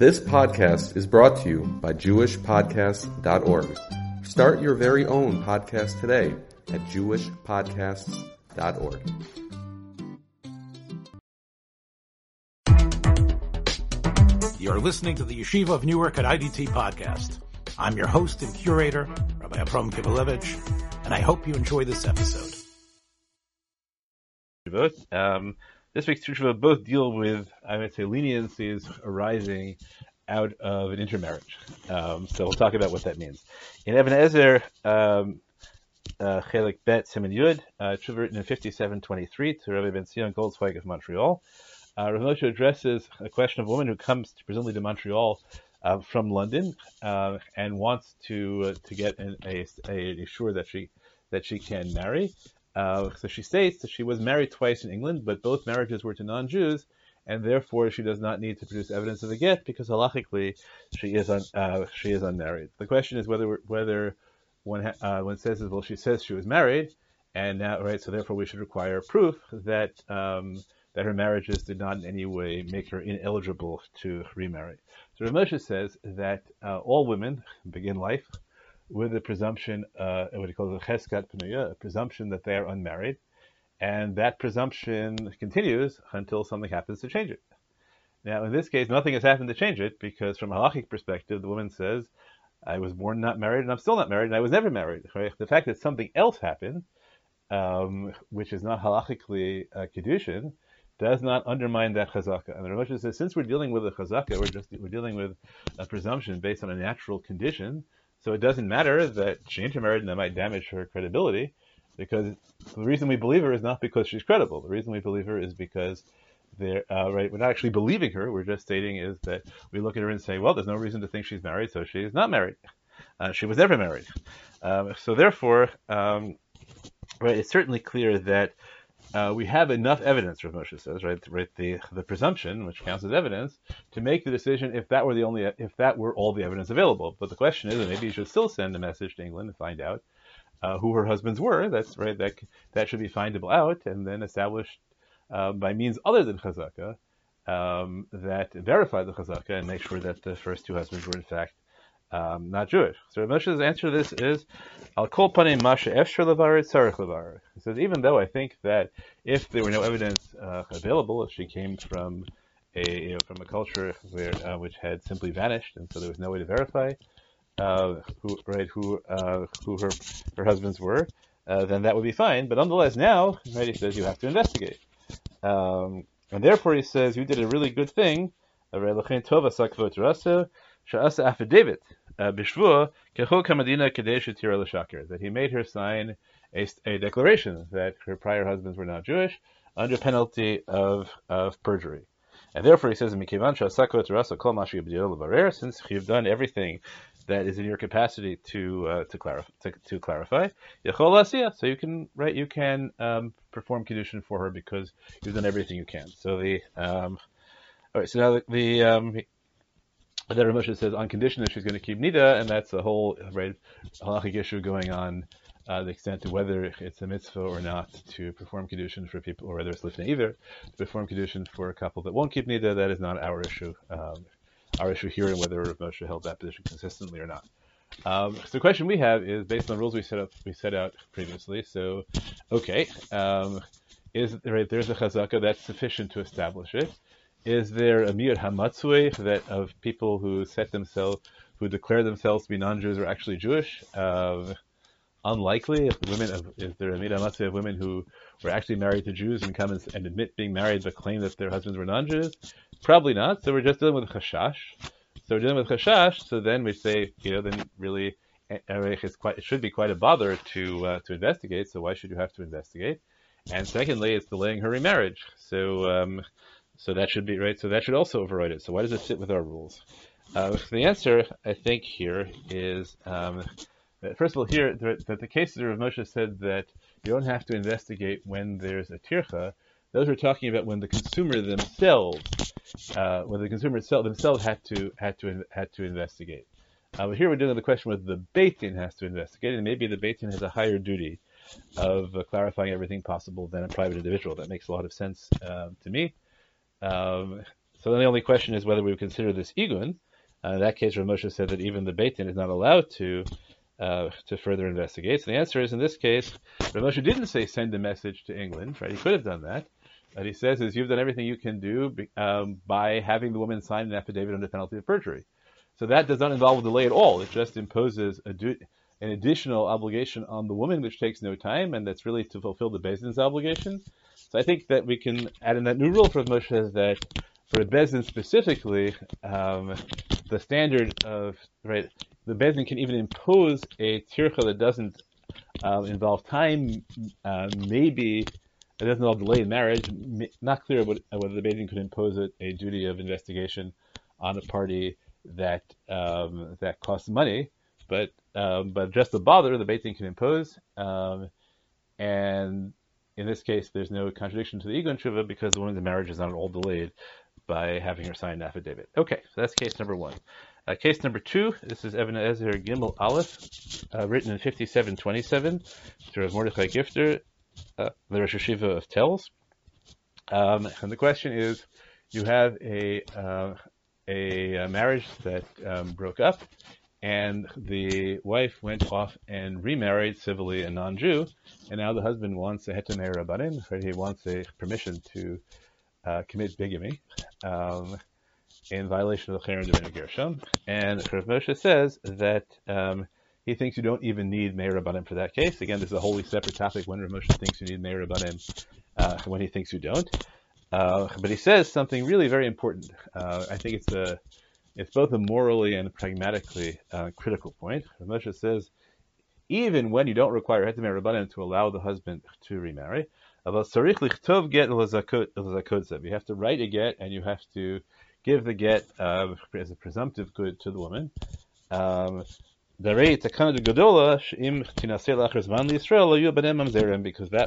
This podcast is brought to you by JewishPodcasts.org. Start your very own podcast today at JewishPodcasts.org. You're listening to the Yeshiva of Newark at IDT podcast. I'm your host and curator, Rabbi Abram Kibalevich, and I hope you enjoy this episode. This week's Teshuvah both deal with, I would say, leniencies arising out of an intermarriage. So we'll talk about what that means. In Evan Ezer, Chelik Bet Siman Yud, Teshuvah written in 5723 to Rabbi Ben Sion Goldswag of Montreal. Rav Moshe addresses a question of a woman who comes presumably to Montreal from London and wants to get an assure that she can marry. So she states that she was married twice in England, but both marriages were to non-Jews, and therefore she does not need to produce evidence of a get because halachically she is unmarried. The question is whether one says, well, she says she was married, and now right, so therefore we should require proof that her marriages did not in any way make her ineligible to remarry. So Rav Moshe says that all women begin life with the presumption, what he calls a chezkat p'nuya, a presumption that they are unmarried, and that presumption continues until something happens to change it. Now, in this case, nothing has happened to change it, because from a halachic perspective, the woman says, I was born not married, and I'm still not married, and I was never married. Right? The fact that something else happened, which is not halachically kedushin, does not undermine that chazakah. And the Rav Moshe says, since we're dealing with a chazakah, we're dealing with a presumption based on a natural condition. So it doesn't matter that she intermarried and that might damage her credibility, because the reason we believe her is not because she's credible. The reason we believe her is because we're not actually believing her. We're just stating is that we look at her and say, well, there's no reason to think she's married, so she's not married. She was never married. So therefore, it's certainly clear that we have enough evidence, Rav Moshe says, the presumption, which counts as evidence, to make the decision if that were all the evidence available. But the question is, and maybe you should still send a message to England and find out who her husbands were. That's right. That should be findable out, and then established by means other than chazakah that verify the chazakah and make sure that the first two husbands were in fact not Jewish. So Rav Moshe's answer to this is, Al kol panim masha efshar levarer tzarich levarer. He says, even though I think that if there were no evidence available, if she came from a culture where which had simply vanished, and so there was no way to verify who her husbands were, then that would be fine. But nonetheless, now he says you have to investigate, and therefore he says you did a really good thing. That he made her sign a declaration that her prior husbands were not Jewish under penalty of perjury. And therefore he says, since you've done everything that is in your capacity to clarify, so you can perform kedushin for her because you've done everything you can. So Rav Moshe says, on condition that she's going to keep nida, and that's the whole halachic issue going on, the extent to whether it's a mitzvah or not to perform kedushin for people, or whether it's lifnei either, to perform kedushin for a couple that won't keep nida. That is not our issue. Our issue here, and whether Rav Moshe held that position consistently or not. So the question we have is based on the rules we set out previously. So, okay, there's a chazakah that's sufficient to establish it. Is there a Mir Hamatsui that of people who declare themselves to be non-Jews or actually Jewish? Unlikely. Is there a Mir Hamatsui of women who were actually married to Jews and come and admit being married but claim that their husbands were non-Jews? Probably not. So we're just dealing with chashash. So then we say, then really it should be quite a bother to investigate. So why should you have to investigate? And secondly, it's delaying her remarriage. So that should be right. So that should also override it. So why does it fit with our rules? The answer, I think, here is that first of all, here that the cases Rav Moshe said that you don't have to investigate when there's a tircha. Those are talking about when the consumer themselves, had to investigate. But here we're dealing with the question whether the Beit Din has to investigate, and maybe the Beit Din has a higher duty of clarifying everything possible than a private individual. That makes a lot of sense to me. So then the only question is whether we would consider this Egun. In that case, Rav Moshe said that even the Beit Din is not allowed to further investigate. So the answer is, in this case, Rav Moshe didn't say send a message to England, right? He could have done that. What he says is, you've done everything you can do by having the woman sign an affidavit under penalty of perjury. So that does not involve a delay at all. It just imposes an additional obligation on the woman, which takes no time, and that's really to fulfill the Beit Din's obligation. So I think that we can add in that new rule for Rav Moshe is that for Beit Din specifically, the standard of, right, the Beit Din can even impose a tircha that doesn't involve time, maybe it doesn't involve delay in marriage. Not clear whether the Beit Din could impose a duty of investigation on a party that that costs money, but just the bother the Beit Din can impose. And in this case, there's no contradiction to the Egun Shuvah because the woman's marriage is not at all delayed by having her sign an affidavit. Okay, so that's case number one. Case number two, this is Evan Ezer Gimel Aleph, written in 5727 through Mordechai Gifter, the Rosh Yeshiva of Telz. And the question is, you have a marriage that broke up, and the wife went off and remarried civilly a non-Jew, and now the husband wants a hetanay rabbanim, or he wants a permission to commit bigamy in violation of the cherem of Gershom. And Rav Moshe says that he thinks you don't even need Meir Rabbanim for that case. Again, this is a wholly separate topic when Rav Moshe thinks you need Meir Rabbanim, when he thinks you don't. But he says something really very important. I think it's both a morally and pragmatically critical point. Rav Moshe says, even when you don't require hetanay rabbanim to allow the husband to remarry, you have to write a get, and you have to give the get as a presumptive good to the woman. Because that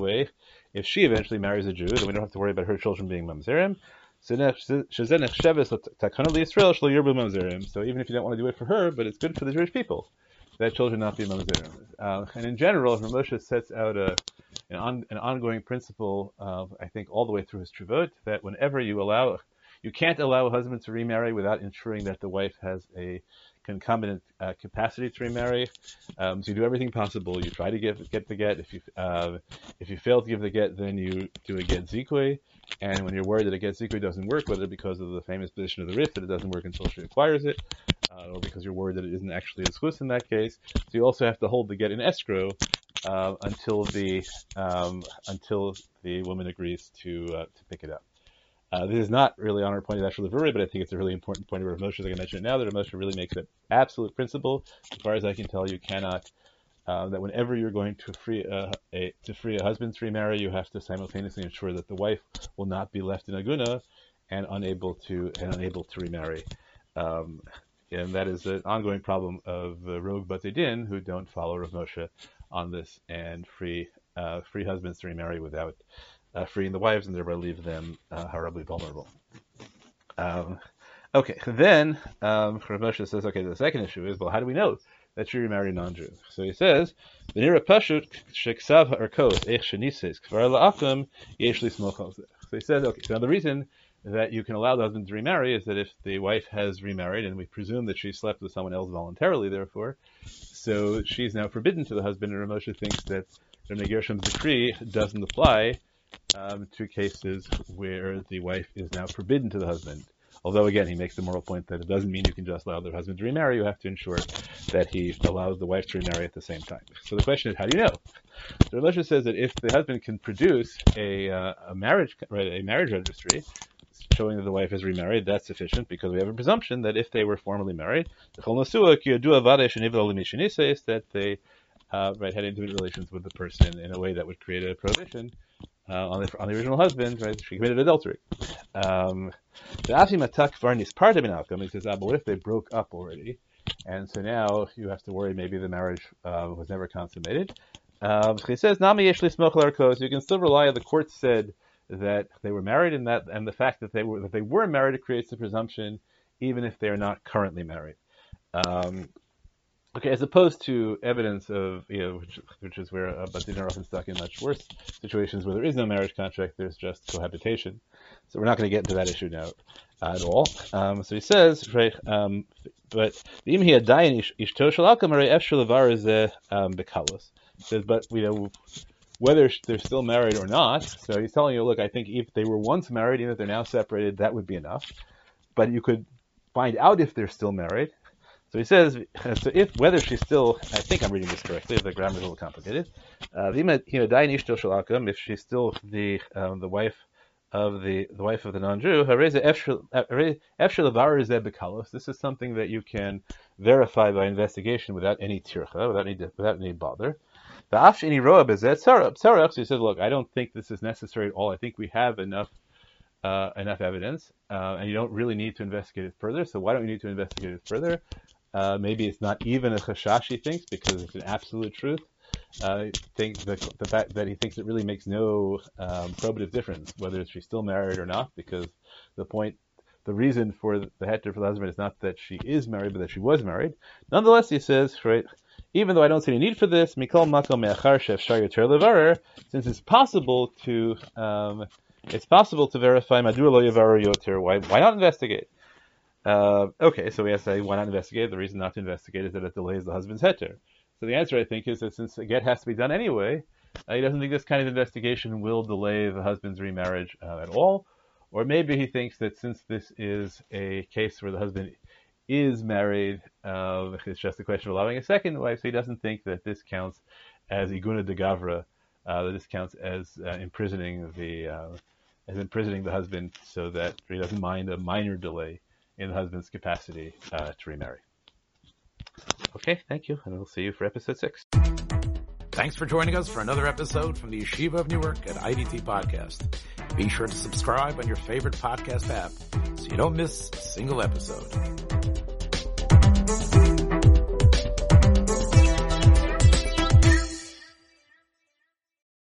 way, if she eventually marries a Jew, then we don't have to worry about her children being mamzerim. So even if you don't want to do it for her, but it's good for the Jewish people, that children not be mamzerim. And in general, Rav Moshe sets out an ongoing principle of, I think, all the way through his truvot, that whenever you can't allow a husband to remarry without ensuring that the wife has a concomitant capacity to remarry. So you do everything possible. You try to get the get. If you fail to give the get, then you do a get sequay. And when you're worried that a get sequay doesn't work, whether because of the famous position of the writ that it doesn't work until she acquires it, or because you're worried that it isn't actually exclusive in that case, so you also have to hold the get in escrow until the woman agrees to pick it up. This is not really on our point of actual delivery, but I think it's a really important point of Rav Moshe, as I can mention it now, that Rav Moshe really makes an absolute principle. As far as I can tell, you cannot, that whenever you're going to free a husband to remarry, you have to simultaneously ensure that the wife will not be left in aguna and unable to remarry. And that is an ongoing problem of rogue Beit Din who don't follow Rav Moshe on this and free husbands to remarry without freeing the wives, and thereby leave them horribly vulnerable. Okay, then Rav Moshe says, okay, the second issue is, well, how do we know that you remarry a non-Jew? So he says, the Nira Pashut sheksav harkos eich shenises kvar la'akum yesh lismochos. So he says, okay, so now the reason that you can allow the husband to remarry is that if the wife has remarried, and we presume that she slept with someone else voluntarily, therefore, so she's now forbidden to the husband, and Rav Moshe thinks that Rabbi Gershom's decree doesn't apply to cases where the wife is now forbidden to the husband. Although, again, he makes the moral point that it doesn't mean you can just allow the husband to remarry. You have to ensure that he allows the wife to remarry at the same time. So the question is, how do you know? So Rav Moshe says that if the husband can produce a marriage registry showing that the wife is remarried, that's sufficient, because we have a presumption that if they were formerly married, that they had intimate relations with the person in a way that would create a prohibition on the original husband, right? She committed adultery. He says, but what if they broke up already? And so now you have to worry maybe the marriage was never consummated. He says, you can still rely on the court said that they were married, and that, and the fact that they were married creates the presumption, even if they are not currently married. Okay, as opposed to evidence of, which is where Batin are often stuck in much worse situations where there is no marriage contract, there's just cohabitation. So we're not going to get into that issue now at all. So he says, right, but the imhi adayin ishto shalakum arei efshel levar is bekalos. He says, but whether they're still married or not. So he's telling you, look, I think if they were once married, even if they're now separated, that would be enough. But you could find out if they're still married. So he says, so if whether she's still, I think I'm reading this correctly, if the grammar is a little complicated, if she's still the wife of the non-Jew, this is something that you can verify by investigation without any tircha, without any bother. So he says, look, I don't think this is necessary at all. I think we have enough evidence, and you don't really need to investigate it further. So why don't you need to investigate it further? Maybe it's not even a chashash, he thinks, because it's an absolute truth. The fact that he thinks it really makes no probative difference whether she's still married or not, because the reason for the heter for the husband is not that she is married, but that she was married. Nonetheless, he says, right, even though I don't see any need for this, since it's possible to verify, why not investigate? Okay, so we have to say, why not investigate? The reason not to investigate is that it delays the husband's heter. So the answer, I think, is that since a get has to be done anyway, he doesn't think this kind of investigation will delay the husband's remarriage at all. Or maybe he thinks that since this is a case where the husband is married, it's just a question of allowing a second wife, so he doesn't think that this counts as iguna de gavra, that this counts as imprisoning the husband, so that he doesn't mind a minor delay in the husband's capacity to remarry. Okay, thank you, and we'll see you for episode 6. Thanks for joining us for another episode from the Yeshiva of Newark at IDT podcast. Be sure to subscribe on your favorite podcast app so you don't miss a single episode.